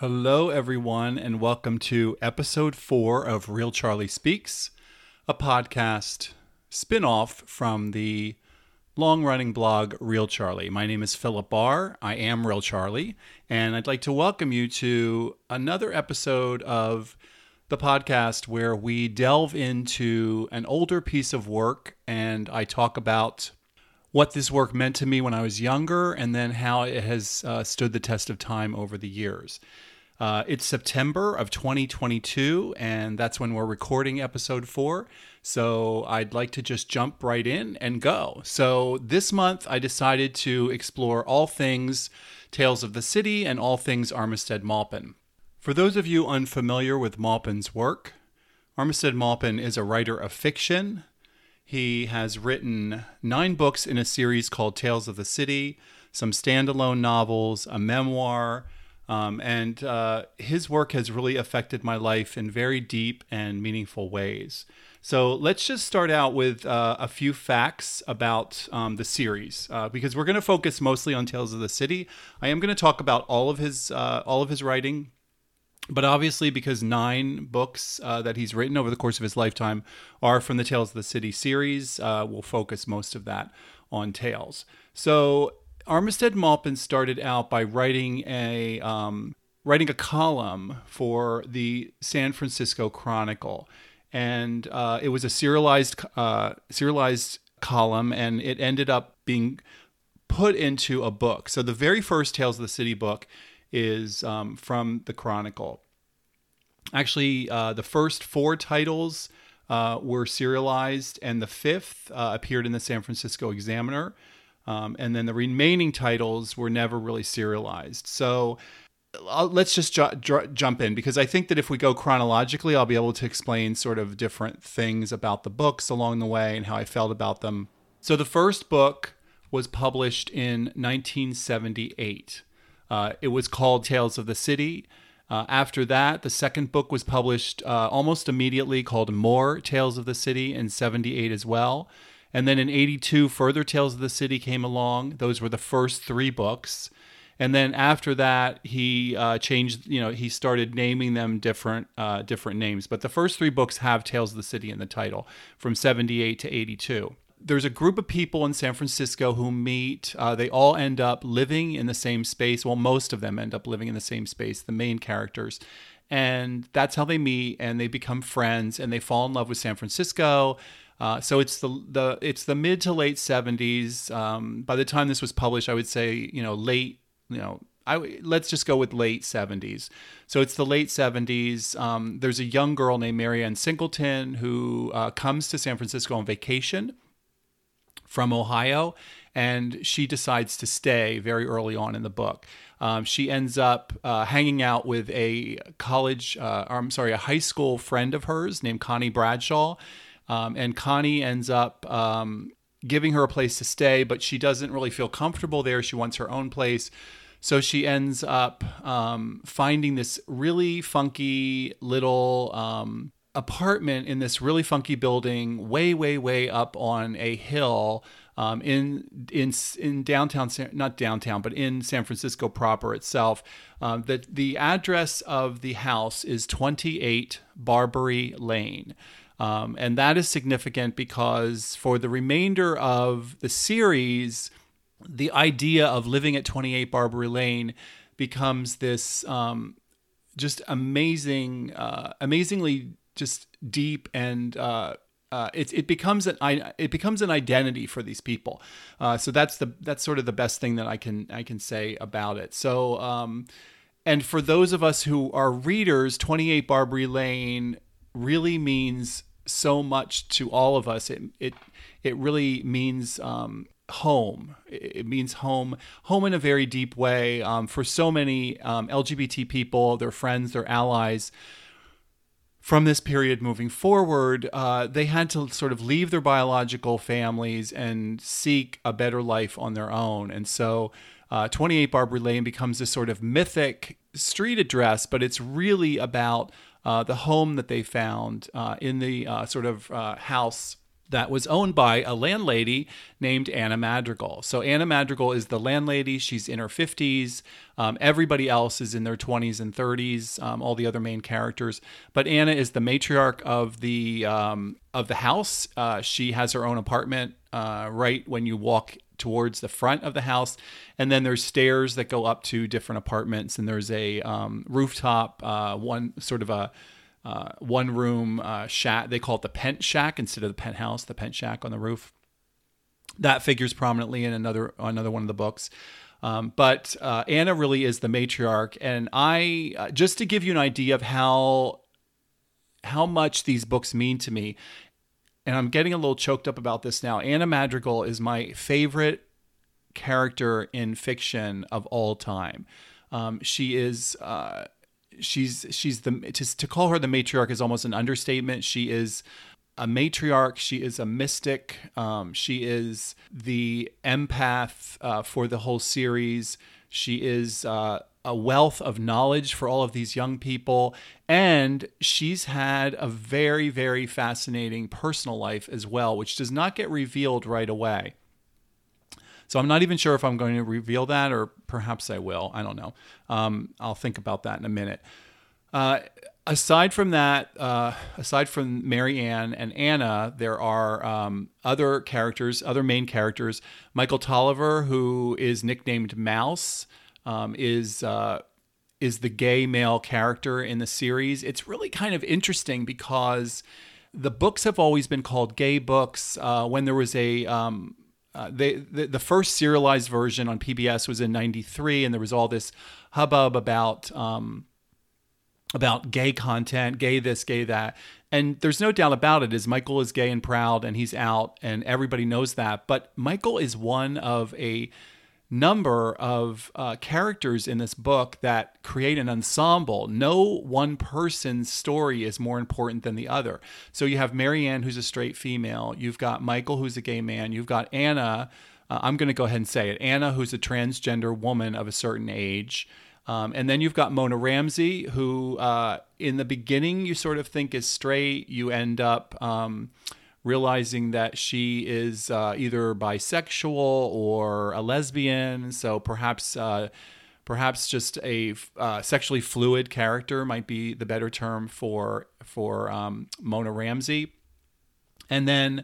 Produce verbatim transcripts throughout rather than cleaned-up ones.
Hello, everyone, and welcome to episode four of Reel Charlie Speaks, a podcast spin-off from the long-running blog Reel Charlie. My name is Philip Barr. I am Reel Charlie, and I'd like to welcome you to another episode of the podcast where we delve into an older piece of work, and I talk about what this work meant to me when I was younger, and then how it has uh, stood the test of time over the years. Uh, it's September of twenty twenty-two, and that's when we're recording episode four, so I'd like to just jump right in and go. So this month, I decided to explore all things Tales of the City and all things Armistead Maupin. For those of you unfamiliar with Maupin's work, Armistead Maupin is a writer of fiction. He has written nine books in a series called Tales of the City, some standalone novels, a memoir, um, and uh, his work has really affected my life in very deep and meaningful ways. So let's just start out with uh, a few facts about um, the series, uh, because we're going to focus mostly on Tales of the City. I am going to talk about all of his uh, all of his writing. But obviously, because nine books uh, that he's written over the course of his lifetime are from the Tales of the City series, uh, we'll focus most of that on Tales. So Armistead Maupin started out by writing a um, writing a column for the San Francisco Chronicle, and uh, it was a serialized uh, serialized column, and it ended up being put into a book. So the very first Tales of the City book is um, from the Chronicle. Actually, uh, the first four titles uh, were serialized, and the fifth uh, appeared in the San Francisco Examiner. Um, and then the remaining titles were never really serialized. So I'll, let's just ju- ju- jump in, because I think that if we go chronologically, I'll be able to explain sort of different things about the books along the way and how I felt about them. So the first book was published in nineteen seventy-eight. Uh, it was called Tales of the City. Uh, after that, the second book was published uh, almost immediately, called More Tales of the City, in seventy-eight as well. And then in eighty-two, further Tales of the City came along. Those were the first three books. And then after that, he uh, changed, you know, he started naming them different uh, different names. But the first three books have Tales of the City in the title, from seventy-eight to eighty-two. There's a group of people in San Francisco who meet. Uh, they all end up living in the same space. Well, most of them end up living in the same space, the main characters. And that's how they meet, and they become friends, and they fall in love with San Francisco. Uh, so it's the, the it's the mid to late seventies. Um, by the time this was published, I would say, you know, late, you know, I, let's just go with late seventies. So it's the late seventies. Um, there's a young girl named Mary Ann Singleton who uh, comes to San Francisco on vacation from Ohio, and she decides to stay very early on in the book. Um, she ends up uh, hanging out with a college, uh, or I'm sorry, a high school friend of hers named Connie Bradshaw, um, and Connie ends up um, giving her a place to stay, but she doesn't really feel comfortable there. She wants her own place, so she ends up um, finding this really funky little Um, apartment in this really funky building way, way, way up on a hill um, in in in downtown, not downtown, but in San Francisco proper itself. Um, that the address of the house is twenty-eight Barbary Lane. Um, and that is significant because for the remainder of the series, the idea of living at twenty-eight Barbary Lane becomes this um, just amazing, uh, amazingly just deep, and uh, uh, it it becomes an it becomes an identity for these people. Uh, so that's the that's sort of the best thing that I can I can say about it. So um, and for those of us who are readers, twenty-eight Barbary Lane really means so much to all of us. It it it really means um, home. It means home, home in a very deep way um, for so many um, L G B T people, their friends, their allies. From this period moving forward, uh, they had to sort of leave their biological families and seek a better life on their own. And so uh, twenty-eight Barbary Lane becomes this sort of mythic street address, but it's really about uh, the home that they found uh, in the uh, sort of uh, house that was owned by a landlady named Anna Madrigal. So Anna Madrigal is the landlady. She's in her fifties. Um, everybody else is in their twenties and thirties, um, all the other main characters. But Anna is the matriarch of the um, of the house. Uh, she has her own apartment uh, right when you walk towards the front of the house. And then there's stairs that go up to different apartments. And there's a um, rooftop, uh, one sort of a... Uh, one room uh, shack. They call it the pent shack instead of the penthouse, the pent shack on the roof. That figures prominently in another another one of the books. Um, but uh, Anna really is the matriarch. And I, uh, just to give you an idea of how how much these books mean to me, and I'm getting a little choked up about this now, Anna Madrigal is my favorite character in fiction of all time. Um, she is... Uh, She's she's the to, to call her the matriarch is almost an understatement. She is a matriarch. She is a mystic. Um, she is the empath uh, for the whole series. She is uh, a wealth of knowledge for all of these young people. And she's had a very, very fascinating personal life as well, which does not get revealed right away. So I'm not even sure if I'm going to reveal that, or perhaps I will. I don't know. Um, I'll think about that in a minute. Uh, aside from that, uh, aside from Mary Ann and Anna, there are um, other characters, other main characters. Michael Tolliver, who is nicknamed Mouse, um, is uh, is the gay male character in the series. It's really kind of interesting because the books have always been called gay books. Uh, when there was a... Um, Uh, they, the, the first serialized version on P B S was in ninety-three, and there was all this hubbub about um, about gay content, gay this, gay that. And there's no doubt about it, is Michael is gay and proud, and he's out, and everybody knows that. But Michael is one of a number of uh, characters in this book that create an ensemble. No one person's story is more important than the other. So you have Mary Ann, who's a straight female. You've got Michael, who's a gay man. You've got Anna. Uh, I'm going to go ahead and say it. Anna, who's a transgender woman of a certain age. Um, and then you've got Mona Ramsey, who uh, in the beginning you sort of think is straight. You end up... Um, realizing that she is uh, either bisexual or a lesbian, so perhaps uh, perhaps just a uh, sexually fluid character might be the better term for for um, Mona Ramsey. And then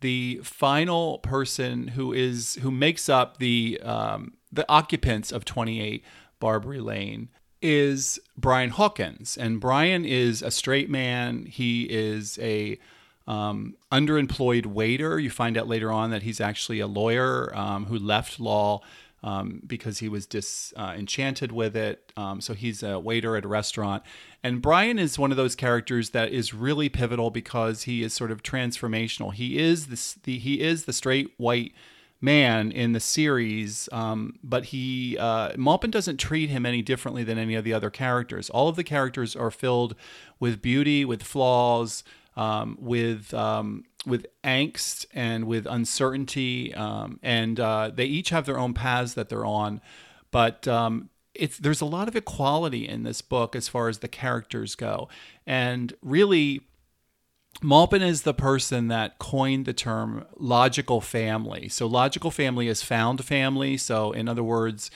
the final person who is who makes up the um, the occupants of twenty-eight Barbary Lane is Brian Hawkins, and Brian is a straight man. He is a Um, underemployed waiter. You find out later on that he's actually a lawyer um, who left law um, because he was disenchanted uh, with it. Um, so he's a waiter at a restaurant. And Brian is one of those characters that is really pivotal because he is sort of transformational. He is this, the he is the straight white man in the series, um, but he uh, Maupin doesn't treat him any differently than any of the other characters. All of the characters are filled with beauty, with flaws. Um, with um, with angst and with uncertainty, um, and uh, they each have their own paths that they're on. But um, it's there's a lot of equality in this book as far as the characters go. And really, Maupin is the person that coined the term logical family. So logical family is found family. So in other words,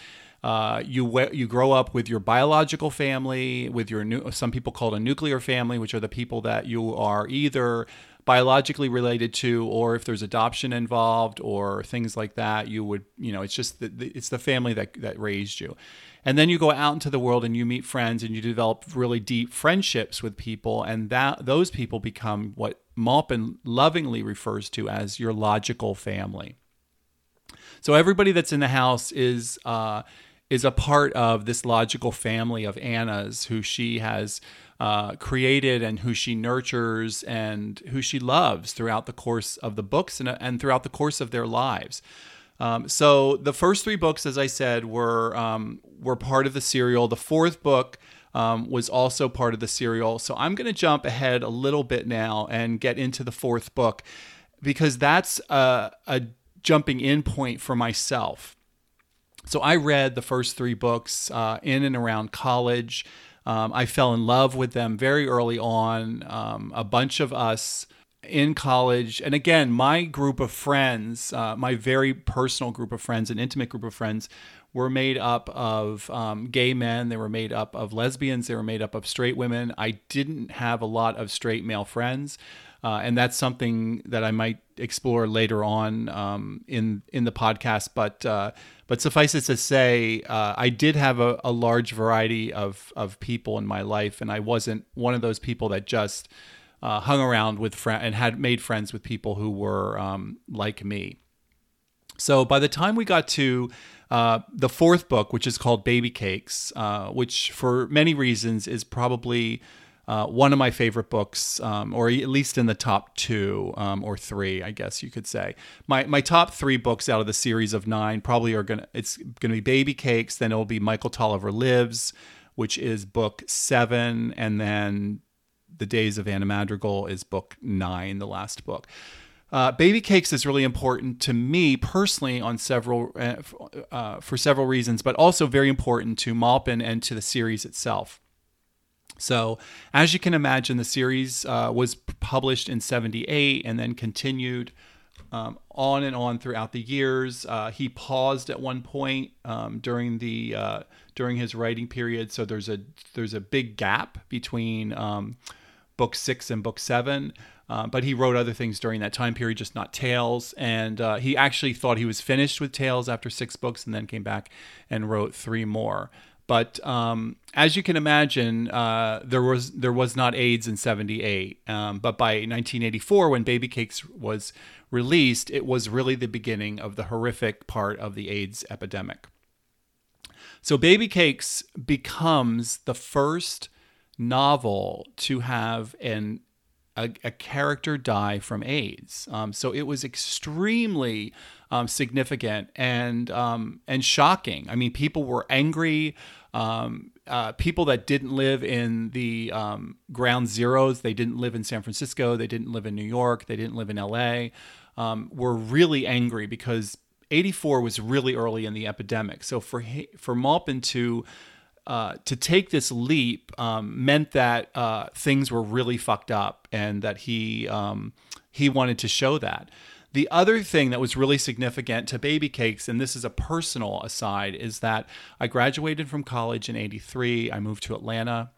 Uh, you you grow up with your biological family, with your new, some people call it a nuclear family, which are the people that you are either biologically related to, or if there's adoption involved or things like that, you would, you know, it's just the, the, it's the family that that raised you. And then you go out into the world and you meet friends and you develop really deep friendships with people, and that those people become what Maupin lovingly refers to as your logical family. So everybody that's in the house is uh, is a part of this logical family of Anna's, who she has uh, created and who she nurtures and who she loves throughout the course of the books and, and throughout the course of their lives. Um, so the first three books, as I said, were um, were part of the serial. The fourth book um, was also part of the serial. So I'm going to jump ahead a little bit now and get into the fourth book, because that's a, a jumping in point for myself. So I read the first three books uh, in and around college. Um, I fell in love with them very early on. Um, a bunch of us in college. And again, my group of friends, uh, my very personal group of friends, an intimate group of friends, were made up of um, gay men. They were made up of lesbians. They were made up of straight women. I didn't have a lot of straight male friends. Uh, and that's something that I might explore later on um, in in the podcast. But uh, but suffice it to say, uh, I did have a, a large variety of of people in my life, and I wasn't one of those people that just uh, hung around with friends and had made friends with people who were um, like me. So by the time we got to uh, the fourth book, which is called Baby Cakes, uh, which for many reasons is probably Uh, one of my favorite books, um, or at least in the top two um, or three, I guess you could say. My my top three books out of the series of nine probably are gonna it's gonna be Baby Cakes, then it'll be Michael Tolliver Lives, which is book seven, and then The Days of Anna Madrigal is book nine, the last book. Uh, Baby Cakes is really important to me personally on several uh, uh, for several reasons, but also very important to Maupin and to the series itself. So as you can imagine, the series uh, was published in seventy-eight and then continued um, on and on throughout the years. Uh, he paused at one point um, during the uh, during his writing period. So there's a there's a big gap between um, book six and book seven. Uh, but he wrote other things during that time period, just not Tales. And uh, he actually thought he was finished with Tales after six books and then came back and wrote three more. But um, as you can imagine, uh, there was there was not AIDS in seventy-eight. Um, but by nineteen eighty-four, when Baby Cakes was released, it was really the beginning of the horrific part of the AIDS epidemic. So Baby Cakes becomes the first novel to have an a, a character die from AIDS. Um, so it was extremely um, significant and um, and shocking. I mean, people were angry. Um, uh, people that didn't live in the um, ground zeros, they didn't live in San Francisco, they didn't live in New York, they didn't live in L A, um, were really angry because eighty-four was really early in the epidemic. So for for Maupin to uh, to take this leap um, meant that uh, things were really fucked up, and that he um, he wanted to show that. The other thing that was really significant to Baby Cakes, and this is a personal aside, is that I graduated from college in eighty-three. I moved to Atlanta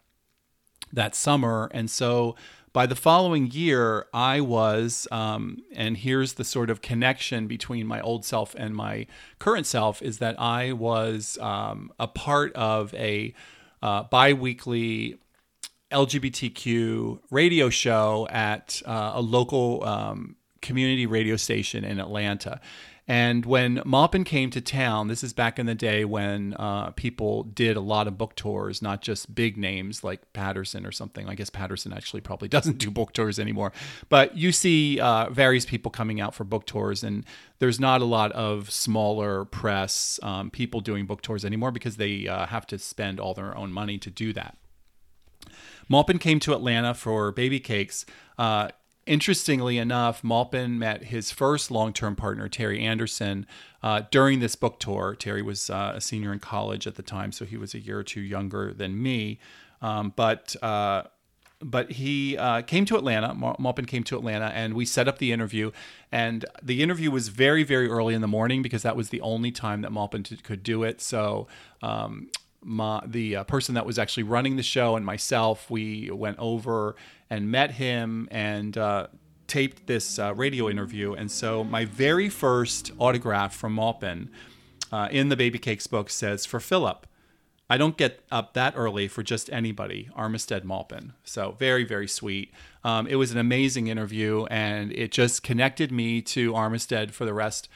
that summer. And so by the following year, I was, um, and here's the sort of connection between my old self and my current self, is that I was um, a part of a uh, biweekly L G B T Q radio show at uh, a local um community radio station in Atlanta. And when Maupin came to town, this is back in the day when uh, people did a lot of book tours, not just big names like Patterson or something. I guess Patterson actually probably doesn't do book tours anymore. But you see uh, various people coming out for book tours, and there's not a lot of smaller press um, people doing book tours anymore because they uh, have to spend all their own money to do that. Maupin came to Atlanta for Baby Cakes. Uh, Interestingly enough, Maupin met his first long-term partner, Terry Anderson, uh, during this book tour. Terry was uh, a senior in college at the time, so he was a year or two younger than me. Um, but uh, but he uh, came to Atlanta. Maupin came to Atlanta, and we set up the interview. And the interview was very, very early in the morning because that was the only time that Maupin t- could do it. So um, my, the uh, person that was actually running the show and myself, we went over and met him and uh, taped this uh, radio interview. And so my very first autograph from Maupin uh, in the Baby Cakes book says, "For Philip, I don't get up that early for just anybody, Armistead Maupin." So very, very sweet. Um, it was an amazing interview, and it just connected me to Armistead for the rest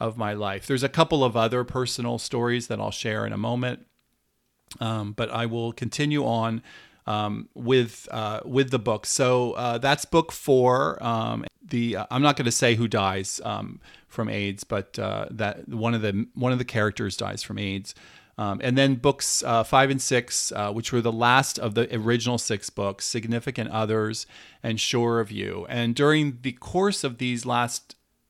of my life. There's a couple of other personal stories that I'll share in a moment, um, but I will continue on Um, with uh, with the book. So uh, that's book four. Um, the uh, I'm not going to say who dies um, from AIDS, but uh, that one of the one of the characters dies from AIDS. Um, and then books uh, five and six, uh, which were the last of the original six books, Significant Others and Sure of You. And during the course of these last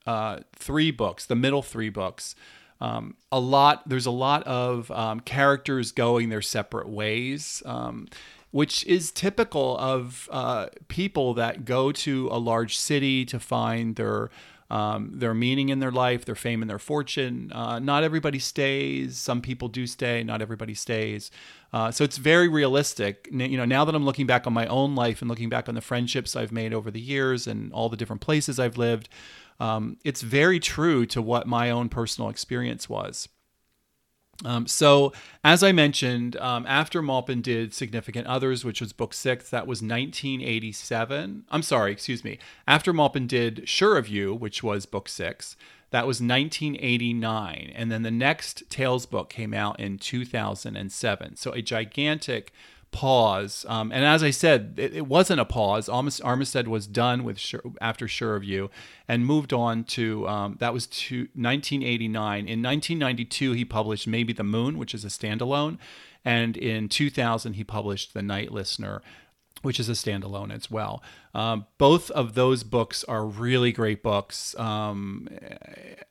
uh, three books, the middle three books, Um, a lot there's a lot of um, characters going their separate ways. Um, which is typical of uh, people that go to a large city to find their um, their meaning in their life, their fame and their fortune. Uh, not everybody stays. Some people do stay. Not everybody stays. Uh, so it's very realistic. You know, now that I'm looking back on my own life and looking back on the friendships I've made over the years and all the different places I've lived, um, it's very true to what my own personal experience was. Um, so as I mentioned, um, after Maupin did Significant Others, which was book six, that was nineteen eighty-seven. I'm sorry, excuse me. After Maupin did Sure of You, which was book six, that was nineteen eighty-nine. And then the next Tales book came out in two thousand seven. So a gigantic pause. Um, and as I said, it, it wasn't a pause. Almost, Armistead was done with Sure, after Sure of You and moved on to, um, that was to nineteen eighty-nine. In nineteen ninety-two, he published Maybe the Moon, which is a standalone. And in two thousand, he published The Night Listener, which is a standalone as well. Um, both of those books are really great books. Um,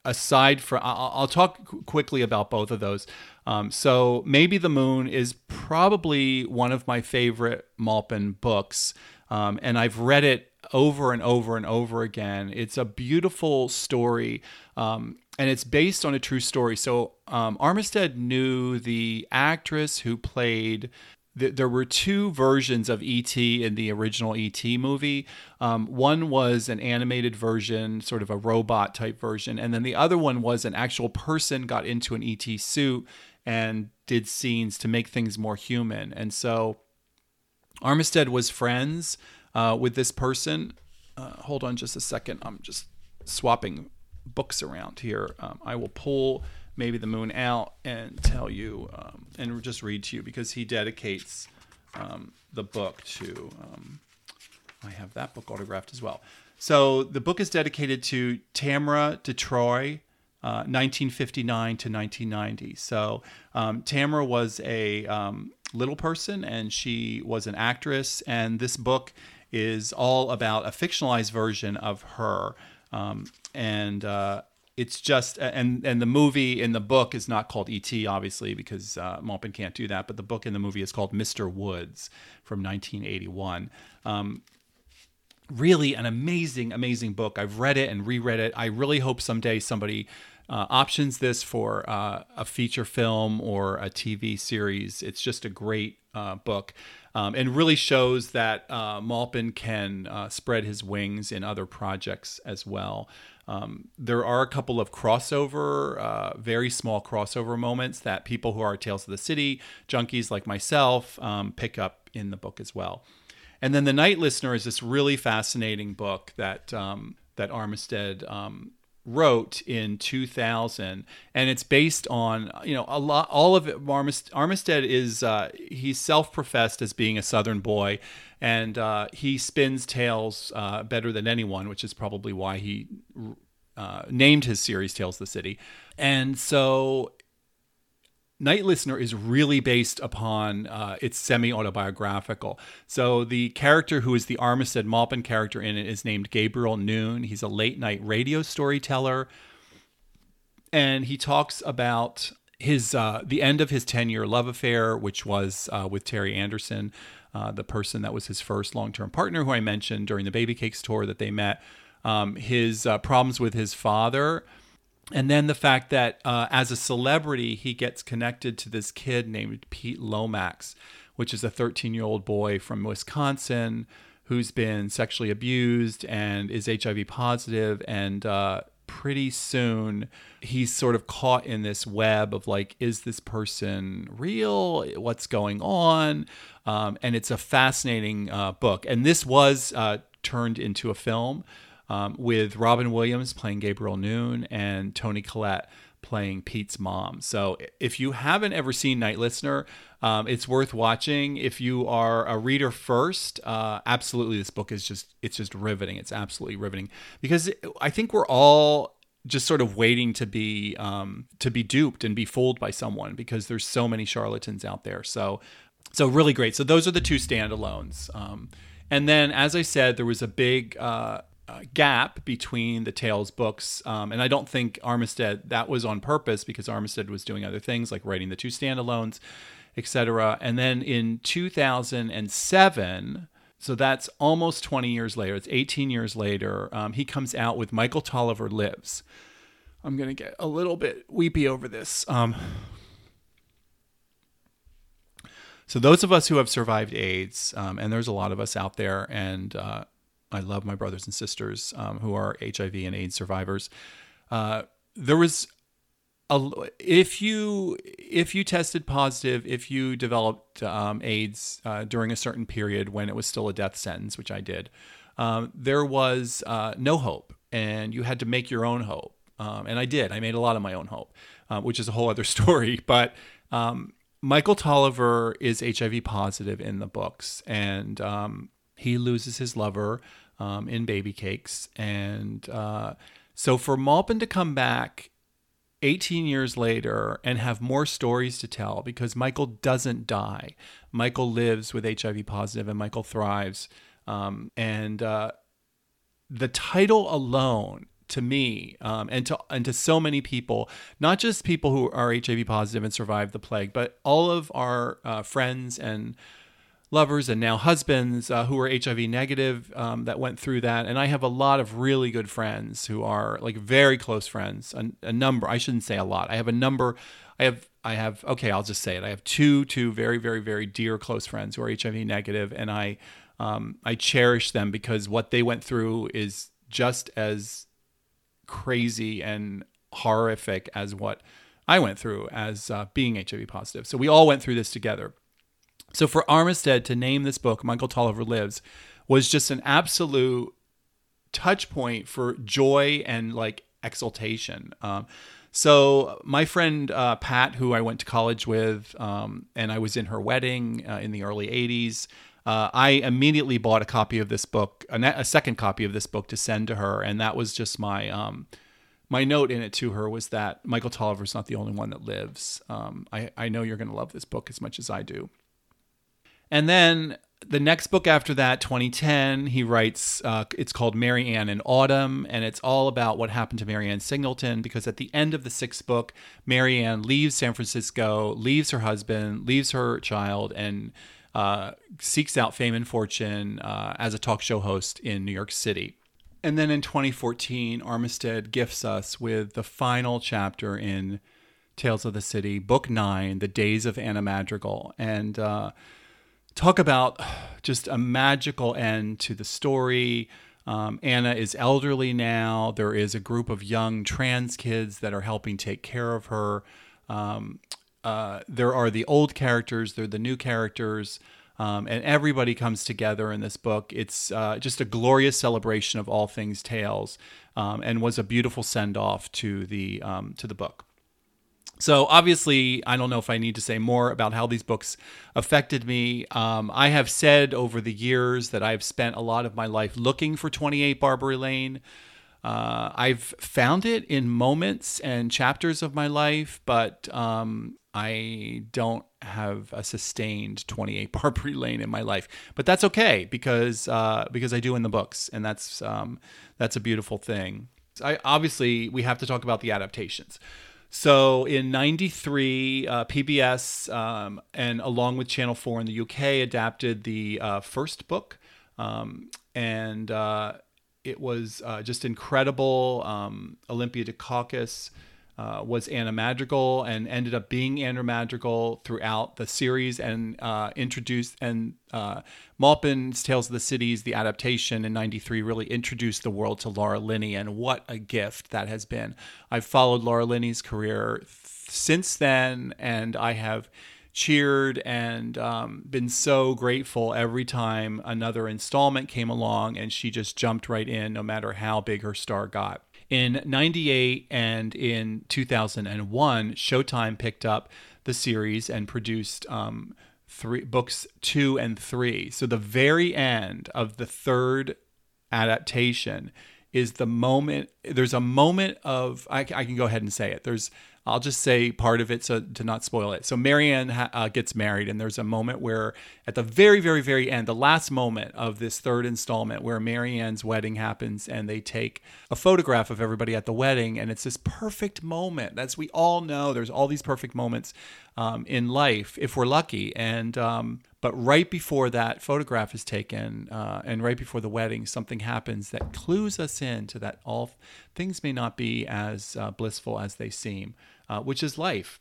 aside from, I'll, I'll talk quickly about both of those. Um, so Maybe the Moon is probably one of my favorite Maupin books. Um, and I've read it over and over and over again. It's a beautiful story. Um, and it's based on a true story. So um, Armistead knew the actress who played... There were two versions of E T in the original E T movie. Um, one was an animated version, sort of a robot type version. And then the other one was an actual person got into an E T suit and did scenes to make things more human. And so Armistead was friends uh, with this person. Uh, hold on just a second. I'm just swapping books around here. Um, I will pull... Maybe the Moon out and tell you, um, and just read to you, because he dedicates um, the book to, um, I have that book autographed as well. So the book is dedicated to Tamara del Tredici, uh, nineteen fifty-nine to nineteen ninety. So um, Tamara was a um, little person, and she was an actress, and this book is all about a fictionalized version of her. Um, and... Uh, It's just, and and the movie in the book is not called E T, obviously, because uh, Maupin can't do that. But the book in the movie is called Mister Woods from nineteen eighty-one. Um, really an amazing, amazing book. I've read it and reread it. I really hope someday somebody uh, options this for uh, a feature film or a T V series. It's just a great uh, book. Um, and really shows that uh, Maupin can uh, spread his wings in other projects as well. Um, there are a couple of crossover, uh, very small crossover moments that people who are Tales of the City junkies like myself um, pick up in the book as well. And then The Night Listener is this really fascinating book that um, that Armistead um, wrote in two thousand, and it's based on, you know, a lot, all of it. Armist- Armistead is, uh, he's self-professed as being a Southern boy, and uh, he spins tales uh, better than anyone, which is probably why he uh, named his series Tales of the City. And so Night Listener is really based upon, uh, it's semi-autobiographical. So the character who is the Armistead Maupin character in it is named Gabriel Noon. He's a late-night radio storyteller. And he talks about his uh, the end of his ten-year love affair, which was uh, with Terry Anderson, uh, the person that was his first long-term partner, who I mentioned during the Baby Cakes tour that they met. Um, his uh, problems with his father. And then the fact that uh, as a celebrity, he gets connected to this kid named Pete Lomax, which is a thirteen-year-old boy from Wisconsin who's been sexually abused and is H I V positive. And uh, pretty soon, he's sort of caught in this web of like, is this person real? What's going on? Um, and it's a fascinating uh, book. And this was uh, turned into a film. Um, with Robin Williams playing Gabriel Noon and Toni Collette playing Pete's mom. So if you haven't ever seen Night Listener, um, it's worth watching. If you are a reader first, uh, absolutely, this book is just, it's just riveting. It's absolutely riveting, because I think we're all just sort of waiting to be, um, to be duped and be fooled by someone, because there's so many charlatans out there. So, so really great. So those are the two standalones. Um, and then, as I said, there was a big, uh, Uh, gap between the Tales books. Um, and I don't think Armistead, that was on purpose, because Armistead was doing other things like writing the two standalones et cetera. And then in two thousand seven, so that's almost twenty years later, it's eighteen years later, um, he comes out with Michael Tolliver Lives. I'm going to get a little bit weepy over this. Um, so those of us who have survived AIDS, um, and there's a lot of us out there, and uh, I love my brothers and sisters um, who are H I V and AIDS survivors. Uh, there was... If you if you tested positive, if you developed um, AIDS uh, during a certain period when it was still a death sentence, which I did, um, there was uh, no hope, and you had to make your own hope. Um, and I did. I made a lot of my own hope, uh, which is a whole other story. But um, Michael Tolliver is H I V positive in the books, and um, he loses his lover um, in Baby Cakes. And uh, so for Maupin to come back eighteen years later and have more stories to tell, because Michael doesn't die. Michael lives with H I V positive, and Michael thrives. Um, and uh, the title alone, to me, um, and to and to so many people, not just people who are H I V positive and survived the plague, but all of our uh, friends and lovers and now husbands uh, who are H I V negative um, that went through that. And I have a lot of really good friends who are like very close friends, a, a number, I shouldn't say a lot. I have a number, I have, I have, okay, I'll just say it. I have two, two very, very, very dear close friends who are H I V negative, and I, um, I cherish them because what they went through is just as crazy and horrific as what I went through as uh, being H I V positive. So we all went through this together. So for Armistead to name this book, Michael Tolliver Lives, was just an absolute touch point for joy and like exultation. Um, so my friend uh, Pat, who I went to college with, um, and I was in her wedding uh, in the early eighties, uh, I immediately bought a copy of this book, a, a second copy of this book to send to her. And that was just my... Um, My note in it to her was that Michael Tolliver's not the only one that lives. Um, I, I know you're going to love this book as much as I do. And then the next book after that, twenty ten, he writes, uh, it's called Mary Ann in Autumn, and it's all about what happened to Mary Ann Singleton, because at the end of the sixth book, Mary Ann leaves San Francisco, leaves her husband, leaves her child, and uh, seeks out fame and fortune uh, as a talk show host in New York City. And then in twenty fourteen, Armistead gifts us with the final chapter in Tales of the City, Book nine, The Days of Anna Madrigal. And... Uh, Talk about just a magical end to the story. Um, Anna is elderly now. There is a group of young trans kids that are helping take care of her. Um, uh, there are the old characters. There are the new characters. Um, and everybody comes together in this book. It's uh, just a glorious celebration of all things Tales, um, and was a beautiful send-off to the um, to the book. So obviously, I don't know if I need to say more about how these books affected me. Um, I have said over the years that I've spent a lot of my life looking for twenty-eight Barbary Lane. Uh, I've found it in moments and chapters of my life, but um, I don't have a sustained twenty-eight Barbary Lane in my life. But that's okay, because uh, because I do in the books, and that's um, that's a beautiful thing. I, obviously, we have to talk about the adaptations. So in ninety-three, uh, P B S um, and along with Channel four in the U K adapted the uh, first book. Um, and uh, it was uh, just incredible. Um, Olympia Dukakis uh, was Anna Madrigal and ended up being Anna Madrigal throughout the series, and uh, introduced, and uh, Maupin's Tales of the Cities, the adaptation in ninety-three, really introduced the world to Laura Linney, and what a gift that has been. I've followed Laura Linney's career th- since then, and I have cheered and um, been so grateful every time another installment came along, and she just jumped right in no matter how big her star got. In ninety-eight and in two thousand one, Showtime picked up the series and produced um, three books two and three. So the very end of the third adaptation is the moment. There's a moment of, I, I can go ahead and say it. There's, I'll just say part of it so to not spoil it. So Mary Ann uh, gets married, and there's a moment where at the very, very, very end, the last moment of this third installment, where Mary Ann's wedding happens, and they take a photograph of everybody at the wedding, and it's this perfect moment. As we all know, there's all these perfect moments um, in life, if we're lucky. And um, but right before that photograph is taken, uh, and right before the wedding, something happens that clues us in to that all things may not be as uh, blissful as they seem, uh, which is life.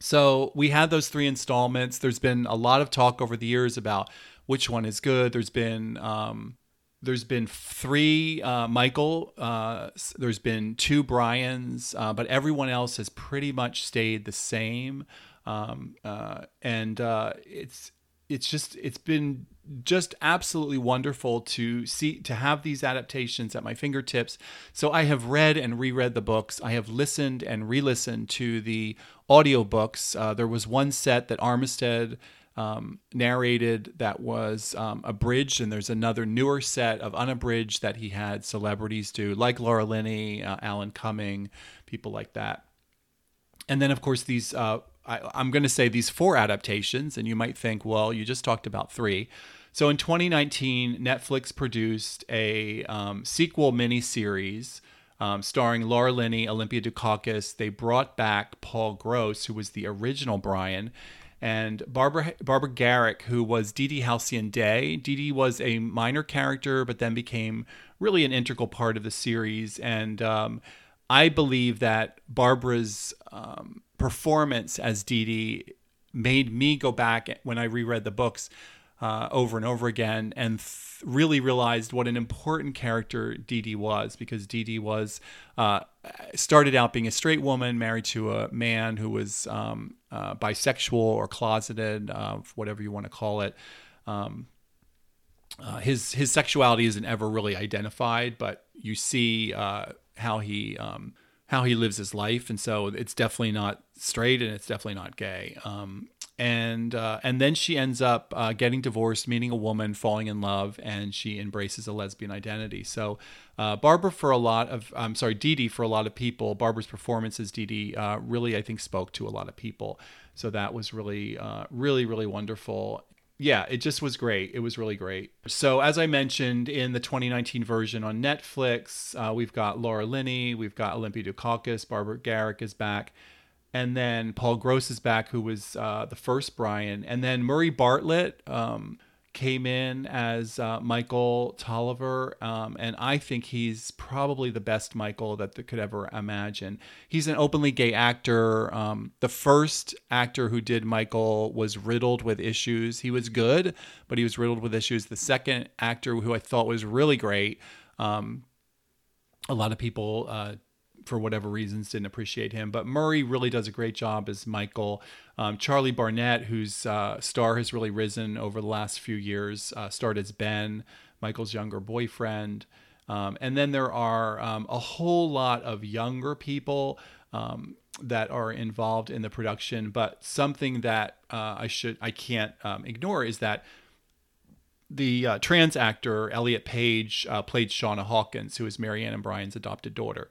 So we had those three installments. There's been a lot of talk over the years about which one is good. There's been um, there's been three uh, Michael. Uh, there's been two Brians, uh, but everyone else has pretty much stayed the same. Um, uh, and uh, it's it's just it's been just absolutely wonderful to see, to have these adaptations at my fingertips. So I have read and reread the books. I have listened and re-listened to the audiobooks. Uh, there was one set that Armistead um, narrated that was um, abridged, and there's another newer set of unabridged that he had celebrities do, like Laura Linney, uh, Alan Cumming, people like that. And then, of course, these uh, I, I'm going to say these four adaptations, and you might think, well, you just talked about three. So in twenty nineteen, Netflix produced a um, sequel miniseries um, starring Laura Linney, Olympia Dukakis. They brought back Paul Gross, who was the original Brian, and Barbara Barbara Garrick, who was Dee Dee Halcyon Day. Dee Dee was a minor character, but then became really an integral part of the series. And um, I believe that Barbara's Um, performance as Dee Dee made me go back when I reread the books uh, over and over again, and th- really realized what an important character Dee Dee was, because Dee Dee was uh, started out being a straight woman married to a man who was um, uh, bisexual or closeted, uh, whatever you want to call it. Um, uh, his his sexuality isn't ever really identified, but you see uh, how he. Um, how he lives his life. And so it's definitely not straight, and it's definitely not gay. Um, and, uh, and then she ends up uh, getting divorced, meeting a woman, falling in love, and she embraces a lesbian identity. So, uh, Barbara for a lot of, I'm sorry, Dee Dee for a lot of people, Barbara's performance as Dee Dee uh, really, I think, spoke to a lot of people. So that was really, uh, really, really wonderful. Yeah, it just was great. It was really great. So as I mentioned, in the twenty nineteen version on Netflix, uh, we've got Laura Linney, we've got Olympia Dukakis, Barbara Garrick is back, and then Paul Gross is back, who was uh, the first Brian. And then Murray Bartlett um, came in as uh, Michael Tolliver, um, and I think he's probably the best Michael that they could ever imagine. He's an openly gay actor. Um, the first actor who did Michael was riddled with issues. He was good, but he was riddled with issues. The second actor, who I thought was really great, um, a lot of people uh, for whatever reasons didn't appreciate him, but Murray really does a great job as Michael. Um, Charlie Barnett, whose uh, star has really risen over the last few years, uh, starred as Ben, Michael's younger boyfriend. Um, and then there are um, a whole lot of younger people um, that are involved in the production. But something that uh, I should, I can't um, ignore is that the uh, trans actor Elliot Page uh, played Shauna Hawkins, who is Mary Ann and Brian's adopted daughter,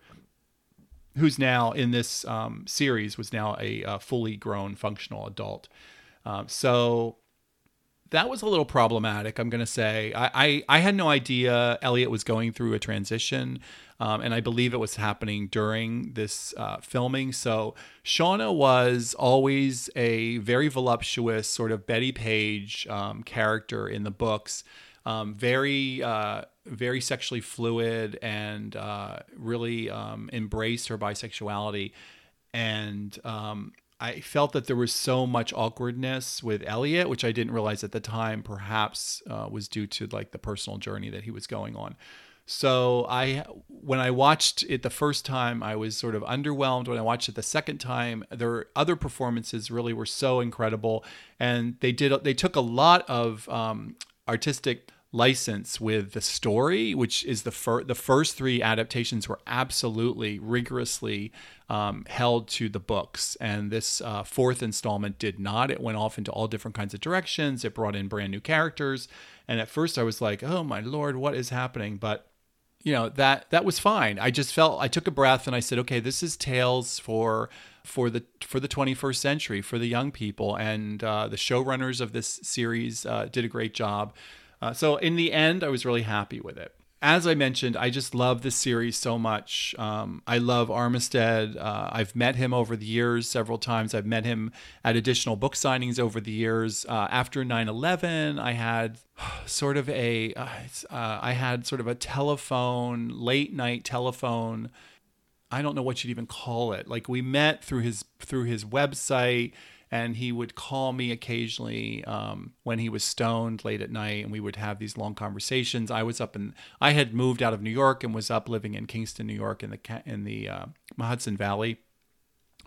who's now in this um, series, was now a, a fully grown functional adult. Um, so that was a little problematic, I'm going to say. I, I, I had no idea Elliot was going through a transition, um, and I believe it was happening during this uh, filming. So Shauna was always a very voluptuous sort of Betty Page um, character in the books, um, very... Uh, very sexually fluid, and uh, really um, embraced her bisexuality. And um, I felt that there was so much awkwardness with Elliot, which I didn't realize at the time, perhaps uh, was due to like the personal journey that he was going on. So I, when I watched it the first time, I was sort of underwhelmed. When I watched it the second time, their other performances really were so incredible. And they did, they took a lot of um, artistic license with the story, which is the first the first three adaptations were absolutely rigorously um, held to the books, and this uh, fourth installment did not. It went off into all different kinds of directions. It brought in brand new characters, and at first I was like, oh my Lord, what is happening? But you know, that that was fine. I just felt, I took a breath and I said, okay, this is Tales for for the for the twenty-first century, for the young people, and uh, the showrunners of this series uh, did a great job. Uh, so in the end, I was really happy with it. as I mentioned, I just love this series so much. Um, I love Armistead. Uh, I've met him over the years several times. I've met him at additional book signings over the years. Uh, after nine eleven, I had sort of a, uh, uh, I had sort of a telephone, late night telephone. I don't know what you'd even call it. Like, we met through his through his website, and he would call me occasionally um, when he was stoned late at night, and we would have these long conversations. I was up in, I had moved out of New York and was up living in Kingston, New York, in the in the uh, Hudson Valley,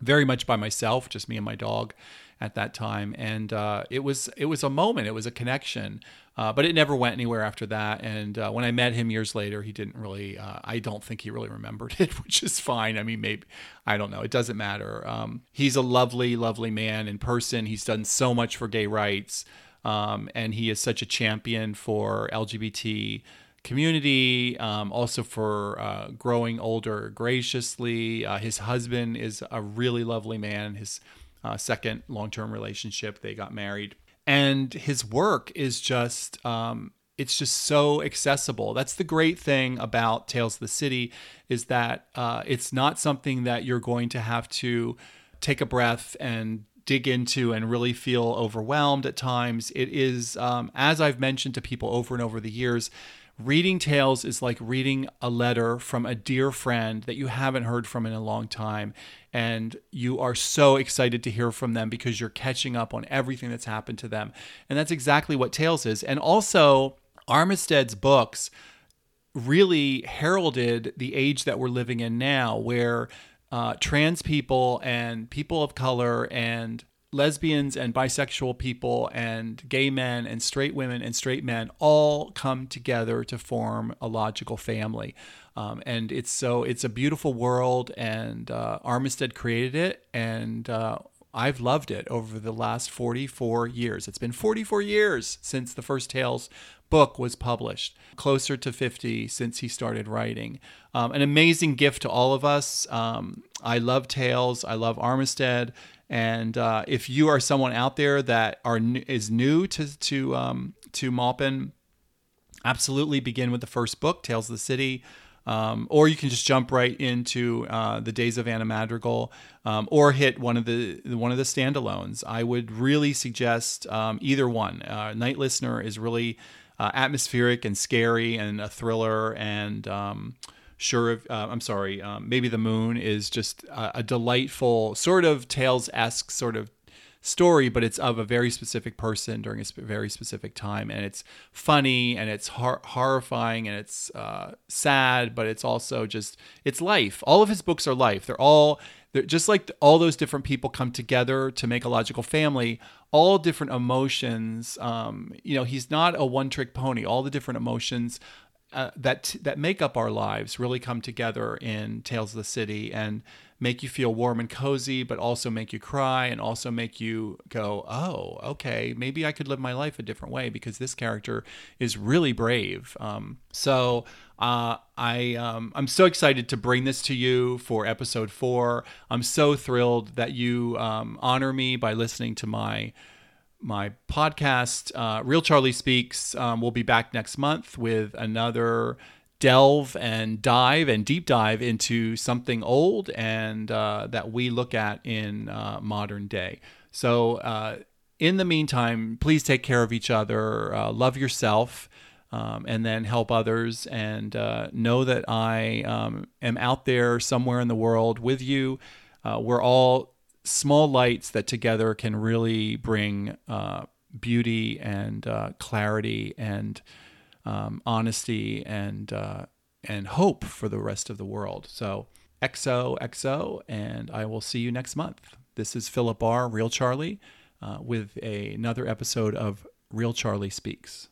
very much by myself, just me and my dog at that time. And uh, it was it was a moment, it was a connection, uh, but it never went anywhere after that. And uh, when I met him years later, he didn't really, uh, I don't think he really remembered it, which is fine. I mean, maybe, I don't know, it doesn't matter. Um, he's a lovely, lovely man in person. He's done so much for gay rights, um, and he is such a champion for L G B T community, um, also for uh, growing older graciously. Uh, his husband is a really lovely man. His Uh, second long-term relationship, they got married, and his work is just um it's just so accessible. That's the great thing about Tales of the City, is that uh it's not something that you're going to have to take a breath and dig into and really feel overwhelmed at times. It is, um as I've mentioned to people over and over the years, reading Tales is like reading a letter from a dear friend that you haven't heard from in a long time, and you are so excited to hear from them because you're catching up on everything that's happened to them. And that's exactly what Tales is. And also, Armistead's books really heralded the age that we're living in now, where uh, trans people and people of color and lesbians and bisexual people and gay men and straight women and straight men all come together to form a logical family. Um, and it's so it's a beautiful world, and uh, Armistead created it, and uh, I've loved it over the last forty-four years. It's been forty-four years since the first Tales book was published, closer to fifty since he started writing. Um, an amazing gift to all of us. Um, I love Tales. I love Armistead. And uh, if you are someone out there that are is new to to um, to Maupin, absolutely begin with the first book, Tales of the City, um, or you can just jump right into uh, The Days of Anna Madrigal, um, or hit one of the one of the standalones. I would really suggest um, either one. Uh, Night Listener is really uh, atmospheric and scary and a thriller, and um, Sure of, uh, I'm sorry, um, Maybe the Moon is just a, a delightful sort of Tales-esque sort of story, but it's of a very specific person during a sp- very specific time. And it's funny, and it's hor- horrifying, and it's uh, sad, but it's also just, it's life. All of his books are life. They're all, they're just like all those different people come together to make a logical family, all different emotions. Um, you know, he's not a one-trick pony. All the different emotions Uh, that that make up our lives really come together in Tales of the City and make you feel warm and cozy, but also make you cry, and also make you go, oh, okay, maybe I could live my life a different way because this character is really brave. Um, so uh, I, um, I'm so excited to bring this to you for episode four. I'm so thrilled that you um, honor me by listening to my my podcast, uh, Reel Charlie Speaks. Um, we'll be back next month with another delve and dive and deep dive into something old and uh, that we look at in uh, modern day. So uh, in the meantime, please take care of each other, uh, love yourself, um, and then help others, and uh, know that I um, am out there somewhere in the world with you. Uh, we're all small lights that together can really bring uh, beauty and uh, clarity and um, honesty and uh, and hope for the rest of the world. So X O X O, and I will see you next month. This is Philip Barr, Reel Charlie, uh, with a, another episode of Reel Charlie Speaks.